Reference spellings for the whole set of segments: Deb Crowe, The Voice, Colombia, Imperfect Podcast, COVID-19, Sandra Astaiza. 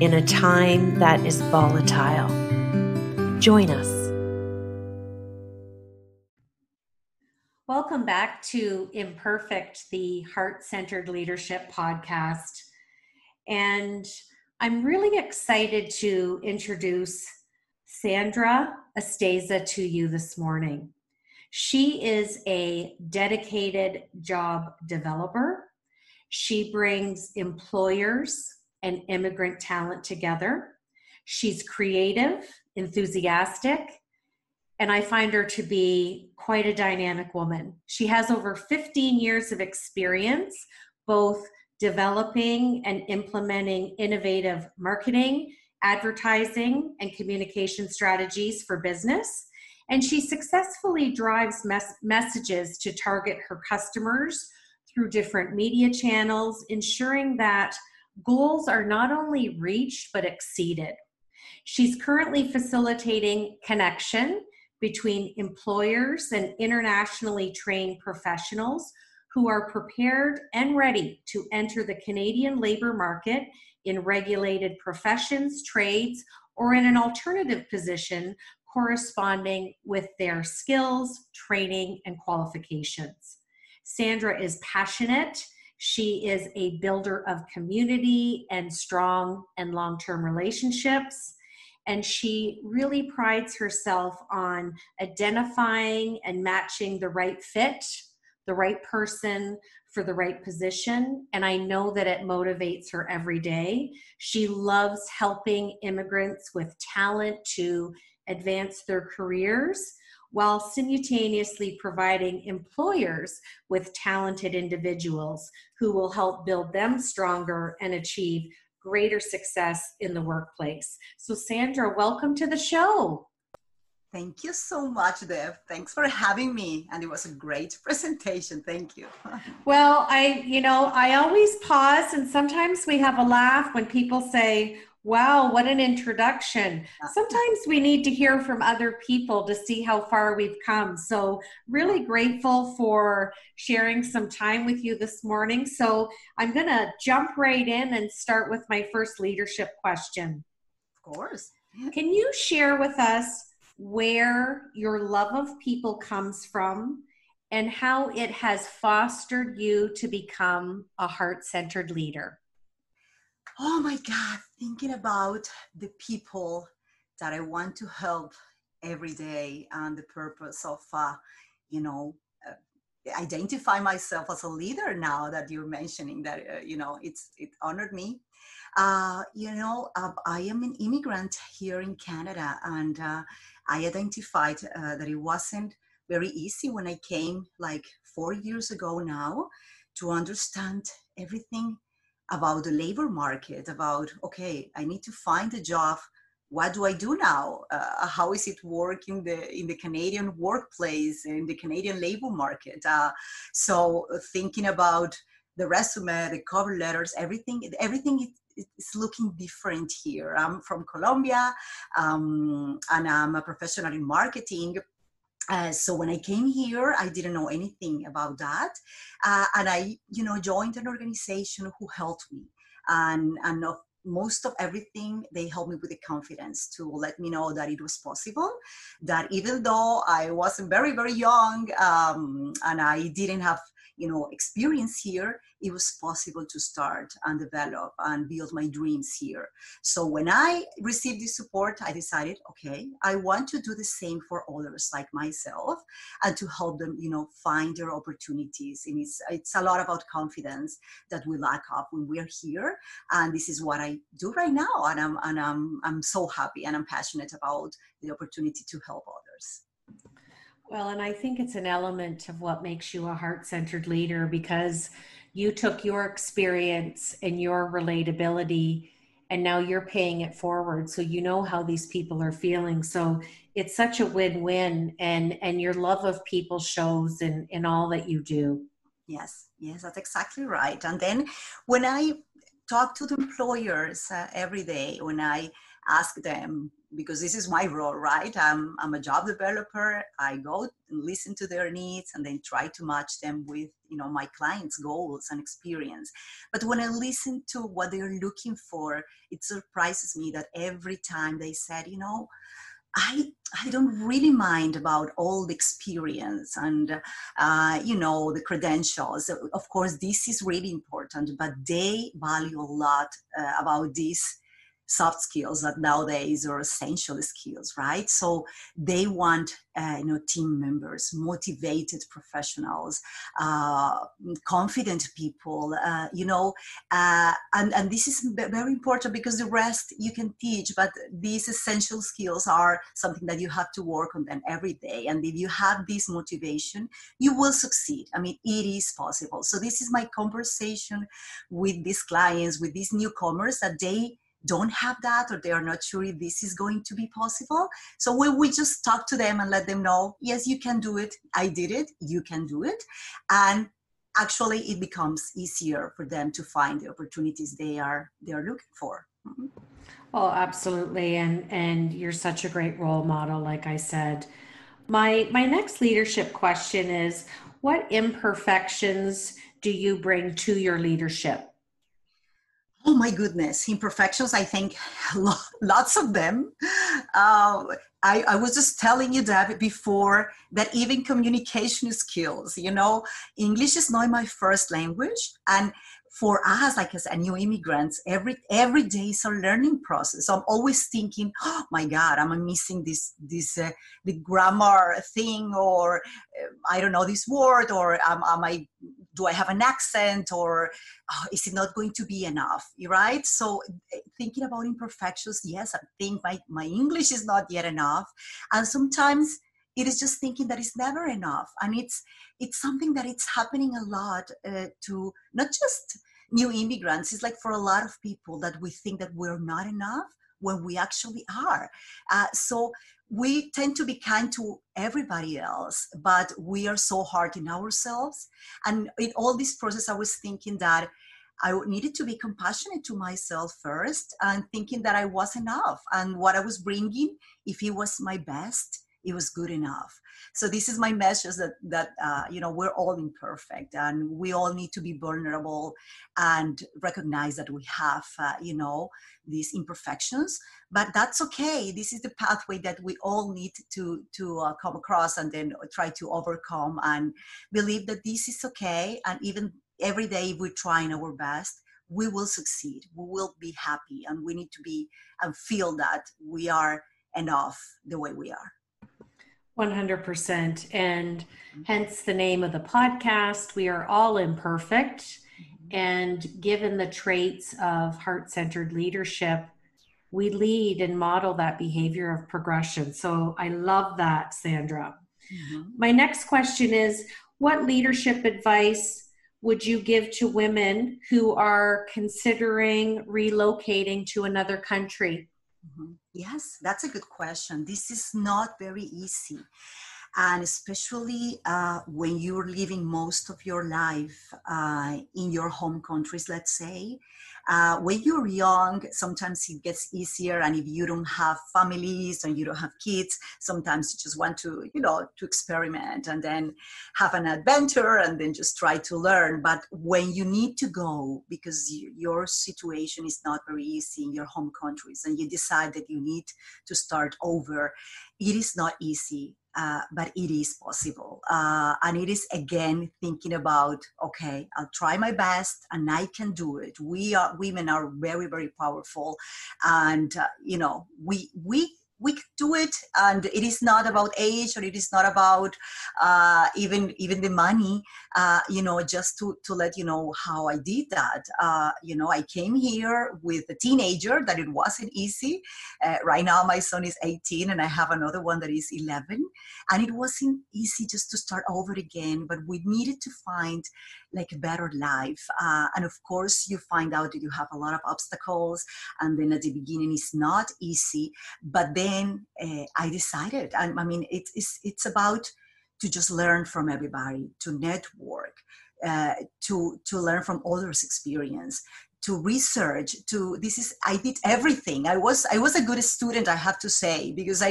in a time that is volatile? Join us. Welcome back to Imperfect, the Heart-Centered Leadership Podcast. And I'm really excited to introduce Sandra Astaiza to you this morning. She is a dedicated job developer. She brings employers and immigrant talent together. She's creative, enthusiastic, and I find her to be quite a dynamic woman. She has over 15 years of experience, both developing and implementing innovative marketing, advertising, and communication strategies for business. And she successfully drives messages to target her customers through different media channels, ensuring that goals are not only reached, but exceeded. She's currently facilitating connection between employers and internationally trained professionals who are prepared and ready to enter the Canadian labor market in regulated professions, trades, or in an alternative position corresponding with their skills, training, and qualifications. Sandra is passionate. She is a builder of community and strong and long-term relationships. And she really prides herself on identifying and matching the right fit, the right person for the right position. And I know that it motivates her every day. She loves helping immigrants with talent to advance their careers, while simultaneously providing employers with talented individuals who will help build them stronger and achieve greater success in the workplace. So Sandra, welcome to the show. Thank you so much, Deb. Thanks for having me. And it was a great presentation. Thank you. Well, I always pause, and sometimes we have a laugh when people say, wow, what an introduction. Sometimes we need to hear from other people to see how far we've come. So really grateful for sharing some time with you this morning. So I'm going to jump right in and start with my first leadership question. Of course. Can you share with us where your love of people comes from and how it has fostered you to become a heart-centered leader? Oh my God, thinking about the people that I want to help every day and the purpose of, identify myself as a leader now that you're mentioning that, it honored me. I am an immigrant here in Canada, and I identified that it wasn't very easy when I came like 4 years ago now to understand everything about the labor market, about, okay, I need to find a job. What do I do now? How is it working in the Canadian workplace, in the Canadian labor market? So thinking about the resume, the cover letters, everything it's looking different here. I'm from Colombia, and I'm a professional in marketing. So when I came here, I didn't know anything about that. And I, joined an organization who helped me. And of most of everything, they helped me with the confidence to let me know that it was possible, that even though I wasn't very, very young, and I didn't have, experience here, it was possible to start and develop and build my dreams here. So when I received this support, I decided, okay, I want to do the same for others like myself and to help them, find their opportunities. And it's a lot about confidence that we lack of when we're here. And this is what I do right now. And I'm so happy, and I'm passionate about the opportunity to help others. Well, and I think it's an element of what makes you a heart-centered leader, because you took your experience and your relatability and now you're paying it forward. So you know how these people are feeling. So it's such a win-win, and your love of people shows in all that you do. Yes. Yes, that's exactly right. And then when I talk to the employers every day, when I ask them, because this is my role, right? I'm a job developer. I go and listen to their needs and then try to match them with, you know, my clients' goals and experience. But when I listen to what they're looking for, it surprises me that every time they said, you know, I don't really mind about all the experience and, you know, the credentials. Of course, this is really important, but they value a lot about this. Soft skills that nowadays are essential skills, right? So they want, you know, team members, motivated professionals, confident people, you know, and this is very important because the rest you can teach, but these essential skills are something that you have to work on them every day. And if you have this motivation, you will succeed. I mean, it is possible. So this is my conversation with these clients, with these newcomers, that they don't have that, or they are not sure if this is going to be possible. So we just talk to them and let them know, yes, you can do it. I did it. You can do it. And actually it becomes easier for them to find the opportunities they are looking for. Mm-hmm. Oh, absolutely. And you're such a great role model. Like I said, my next leadership question is, what imperfections do you bring to your leadership? Oh my goodness, imperfections, I think lots of them. I was just telling you, Deb, before that even communication skills, you know, English is not my first language. And for us, like as a new immigrant, every day is a learning process. So I'm always thinking, oh my God, I'm missing this the grammar thing, or I don't know this word, or do I have an accent, or is it not going to be enough, right? So thinking about imperfections, yes, I think my English is not yet enough. And sometimes it is just thinking that it's never enough. And it's something that it's happening a lot to not just new immigrants. It's like for a lot of people that we think that we're not enough when we actually are. So we tend to be kind to everybody else, but we are so hard in ourselves. And in all this process, I was thinking that I needed to be compassionate to myself first, and thinking that I was enough, and what I was bringing, if it was my best, it was good enough. So this is my message that you know, we're all imperfect and we all need to be vulnerable and recognize that we have, you know, these imperfections, but that's okay. This is the pathway that we all need to come across and then try to overcome, and believe that this is okay. And even every day, if we're trying our best, we will succeed. We will be happy, and we need to be and feel that we are enough the way we are. 100%. And hence the name of the podcast, we are all imperfect. And given the traits of heart-centered leadership, we lead and model that behavior of progression. So I love that, Sandra. Mm-hmm. My next question is, what leadership advice would you give to women who are considering relocating to another country? Mm-hmm. Yes, that's a good question. This is not very easy. And especially when you're living most of your life in your home countries, let's say. When you're young, sometimes it gets easier. And if you don't have families and you don't have kids, sometimes you just want to, you know, to experiment and then have an adventure and then just try to learn. But when you need to go, because your situation is not very easy in your home countries, and you decide that you need to start over, it is not easy. But it is possible. And it is, again, thinking about, okay, I'll try my best and I can do it. Women are very, very powerful. And, you know, we can do it. And it is not about age, or it is not about even the money, you know, just to let you know how I did that. You know, I came here with a teenager that it wasn't easy. Right now, my son is 18 and I have another one that is 11. And it wasn't easy just to start over again, but we needed to find like a better life. And of course, you find out that you have a lot of obstacles, and then at the beginning it's not easy. But then I decided, I mean, it's about to just learn from everybody, to network, to learn from others' experience, to research, I did everything. I was a good student, I have to say, because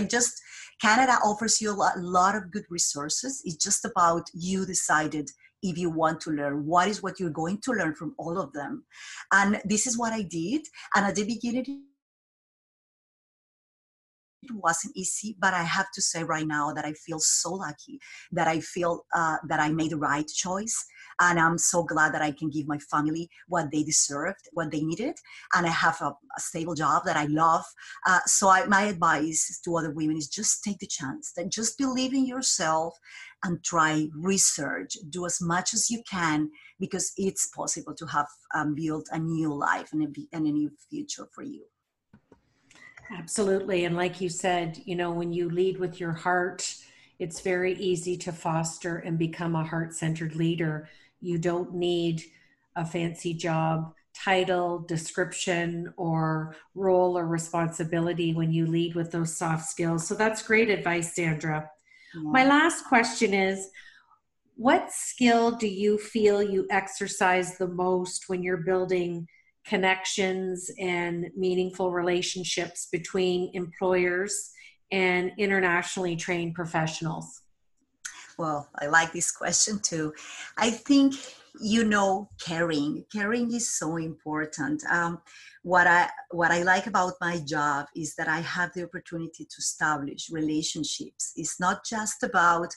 Canada offers you a lot of good resources. It's just about you decided if you want to learn, what you're going to learn from all of them. And this is what I did. And at the beginning, it wasn't easy, but I have to say right now that I feel so lucky, that I feel that I made the right choice. And I'm so glad that I can give my family what they deserved, what they needed. And I have a stable job that I love. My advice to other women is just take the chance, that just believe in yourself and try, research, do as much as you can, because it's possible to have built a new life and a new future for you. Absolutely. And like you said, you know, when you lead with your heart, it's very easy to foster and become a heart-centered leader. You don't need a fancy job title, description, or role or responsibility when you lead with those soft skills. So that's great advice, Sandra. Yeah. My last question is, what skill do you feel you exercise the most when you're building connections and meaningful relationships between employers and internationally trained professionals? Well, I like this question too. I think, you know, caring is so important. What I like about my job is that I have the opportunity to establish relationships. It's not just about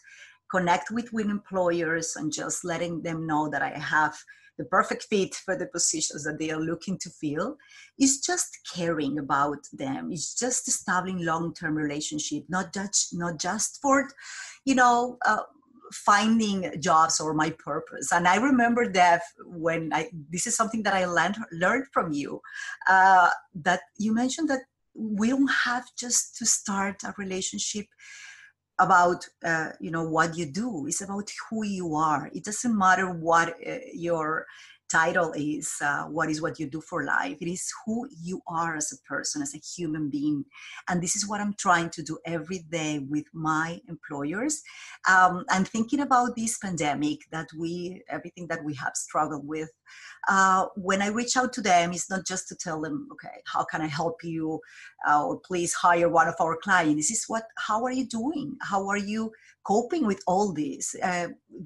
connect with women employers and just letting them know that I have the perfect fit for the positions that they are looking to fill. Is just caring about them. It's just establishing long-term relationship, not just for, you know, finding jobs or my purpose. And I remember, Deb, this is something that I learned from you, that you mentioned that we don't have just to start a relationship about you know, what you do. It's about who you are. It doesn't matter what your title is, what you do for life. It is who you are as a person, as a human being. And this is what I'm trying to do every day with my employers. I'm thinking about this pandemic everything that we have struggled with. When I reach out to them, it's not just to tell them, okay, how can I help you? Or please hire one of our clients. This is how are you doing? How are you coping with all this?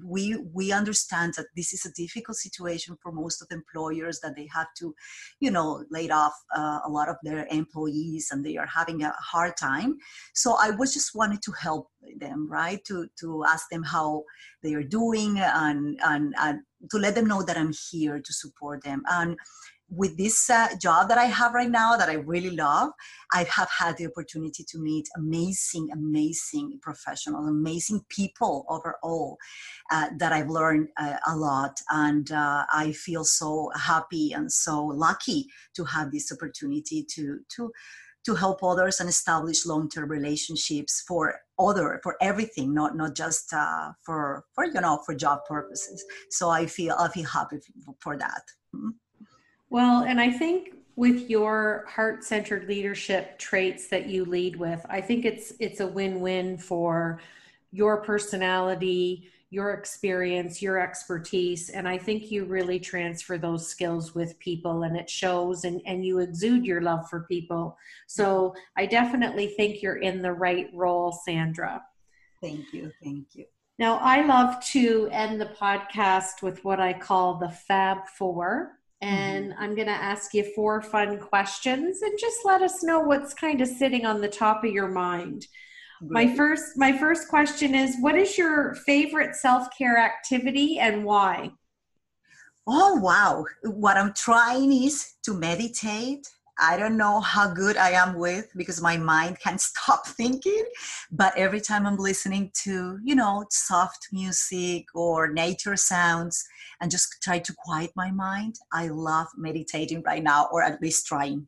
We understand that this is a difficult situation for most of the employers, that they have to, you know, lay off a lot of their employees, and they are having a hard time. So I was just wanted to help them, right? To ask them how they are doing and to let them know that I'm here to support them. And with this job that I have right now, that I really love, I have had the opportunity to meet amazing professionals, amazing people overall, that I've learned a lot. And I feel so happy and so lucky to have this opportunity to help others and establish long-term relationships for everything, not just for you know, for job purposes. So I feel happy for that. Well, and I think with your heart-centered leadership traits that you lead with, I think it's a win-win for your personality, your experience, your expertise. And I think you really transfer those skills with people, and it shows, and you exude your love for people. So I definitely think you're in the right role, Sandra. Thank you. Thank you. Now, I love to end the podcast with what I call the Fab Four. And I'm going to ask you 4 fun questions, and just let us know what's kind of sitting on the top of your mind. Great. My first question is, what is your favorite self-care activity and why? Oh, wow. What I'm trying is to meditate. I don't know how good I am with, because my mind can't stop thinking, but every time I'm listening to, you know, soft music or nature sounds and just try to quiet my mind, I love meditating right now, or at least trying.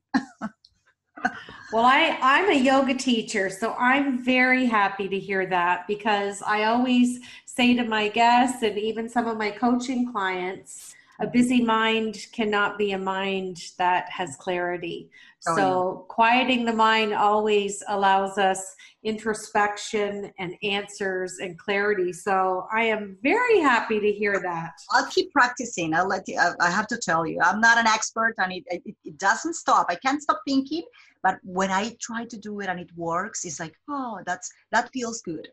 Well, I'm a yoga teacher, so I'm very happy to hear that, because I always say to my guests and even some of my coaching clients, a busy mind cannot be a mind that has clarity. Oh, so yeah. Quieting the mind always allows us introspection and answers and clarity. So I am very happy to hear that. I'll keep practicing. I'll let you, I have to tell you, I'm not an expert, and it doesn't stop. I can't stop thinking, but when I try to do it and it works, it's like, oh, that feels good.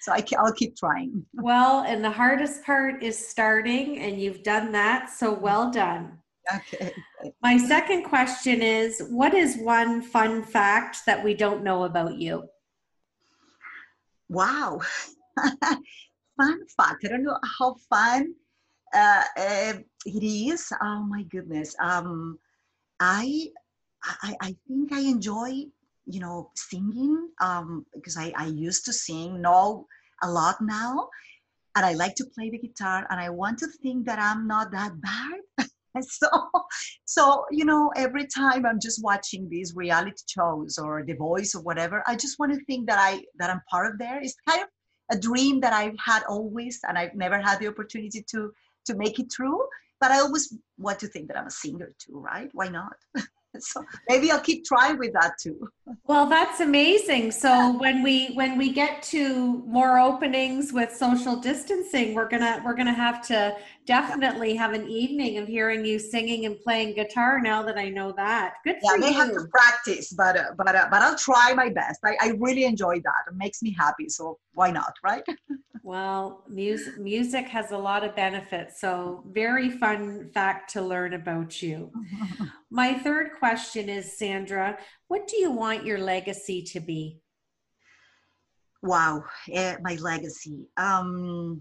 So I'll keep trying. Well, and the hardest part is starting, and you've done that. So well done. Okay. My second question is, what is one fun fact that we don't know about you? Wow. Fun fact. I don't know how fun it is. Oh my goodness. I think I enjoy, singing, because I used to sing, not a lot now, and I like to play the guitar, and I want to think that I'm not that bad. So, every time I'm just watching these reality shows or The Voice or whatever, I just want to think that I'm part of there. It's kind of a dream that I've had always, and I've never had the opportunity to make it true. But I always want to think that I'm a singer too, right? Why not? So maybe I'll keep trying with that too. Well, that's amazing. So when we get to more openings with social distancing, we're gonna have to definitely have an evening of hearing you singing and playing guitar. Now that I know that, good. Yeah, they have to practice, but I'll try my best. I really enjoy that. It makes me happy. So why not, right? Well, music has a lot of benefits. So very fun fact to learn about you. My third question is, Sandra, what do you want your legacy to be? Wow, my legacy. I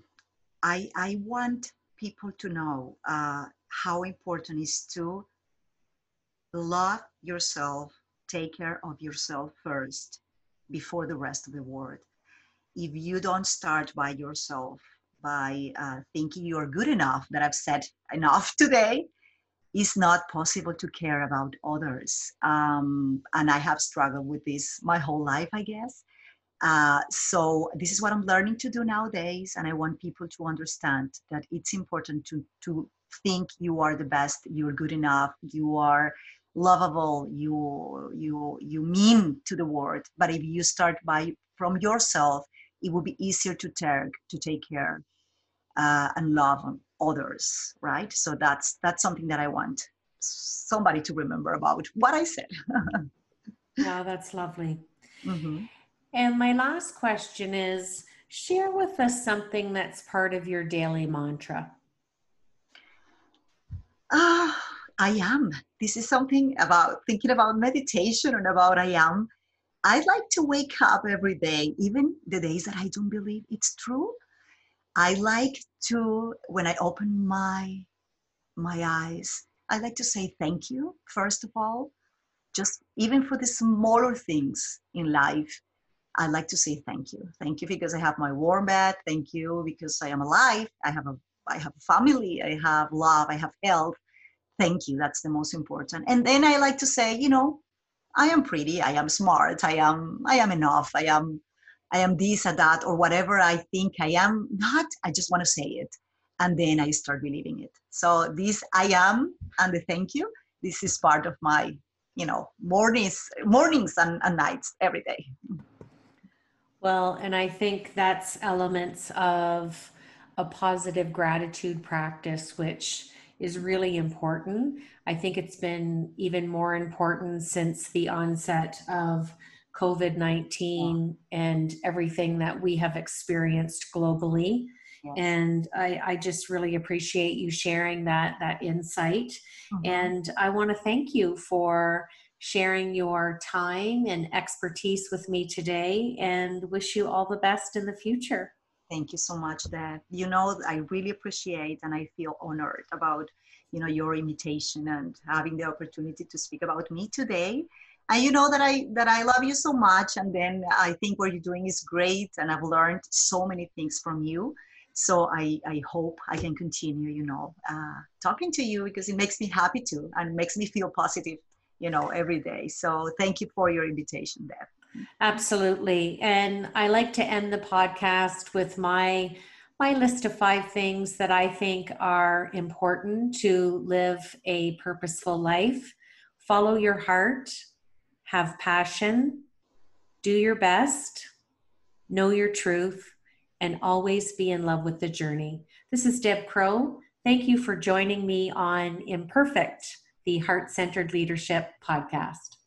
want people to know how important it is to love yourself, take care of yourself first before the rest of the world. If you don't start by yourself, by thinking you're good enough, that I've said enough today, it's not possible to care about others. And I have struggled with this my whole life, I guess. So this is what I'm learning to do nowadays. And I want people to understand that it's important to think you are the best, you're good enough, you are lovable, you mean to the world. But if you start from yourself, it will be easier to take care and love others, right? So that's something that I want somebody to remember about what I said. Wow, that's lovely. Mm-hmm. And my last question is, share with us something that's part of your daily mantra. I am. This is something about thinking about meditation and about I am. I like to wake up every day, even the days that I don't believe it's true. I like to, when I open my eyes, I like to say thank you, first of all, just even for the smaller things in life. I like to say thank you. Thank you because I have my warm bed. Thank you because I am alive. I have a family. I have love. I have health. Thank you. That's the most important. And then I like to say, I am pretty, I am smart, I am enough, I am this or that or whatever I think I am not, I just want to say it. And then I start believing it. So this I am and the thank you, this is part of my, mornings and nights every day. Well, and I think that's elements of a positive gratitude practice, which is really important. I think it's been even more important since the onset of COVID-19 and everything that we have experienced globally. Yes. And I just really appreciate you sharing that insight. Mm-hmm. And I want to thank you for sharing your time and expertise with me today, and wish you all the best in the future. Thank you so much, Deb. I really appreciate, and I feel honored about, your invitation and having the opportunity to speak about me today. And you know that I love you so much. And then I think what you're doing is great. And I've learned so many things from you. So I hope I can continue, talking to you, because it makes me happy too, and makes me feel positive you know, every day. So thank you for your invitation, Deb. Absolutely. And I like to end the podcast with my list of 5 things that I think are important to live a purposeful life. Follow your heart, have passion, do your best, know your truth, and always be in love with the journey. This is Deb Crowe. Thank you for joining me on Imperfect, the Heart-Centered Leadership Podcast.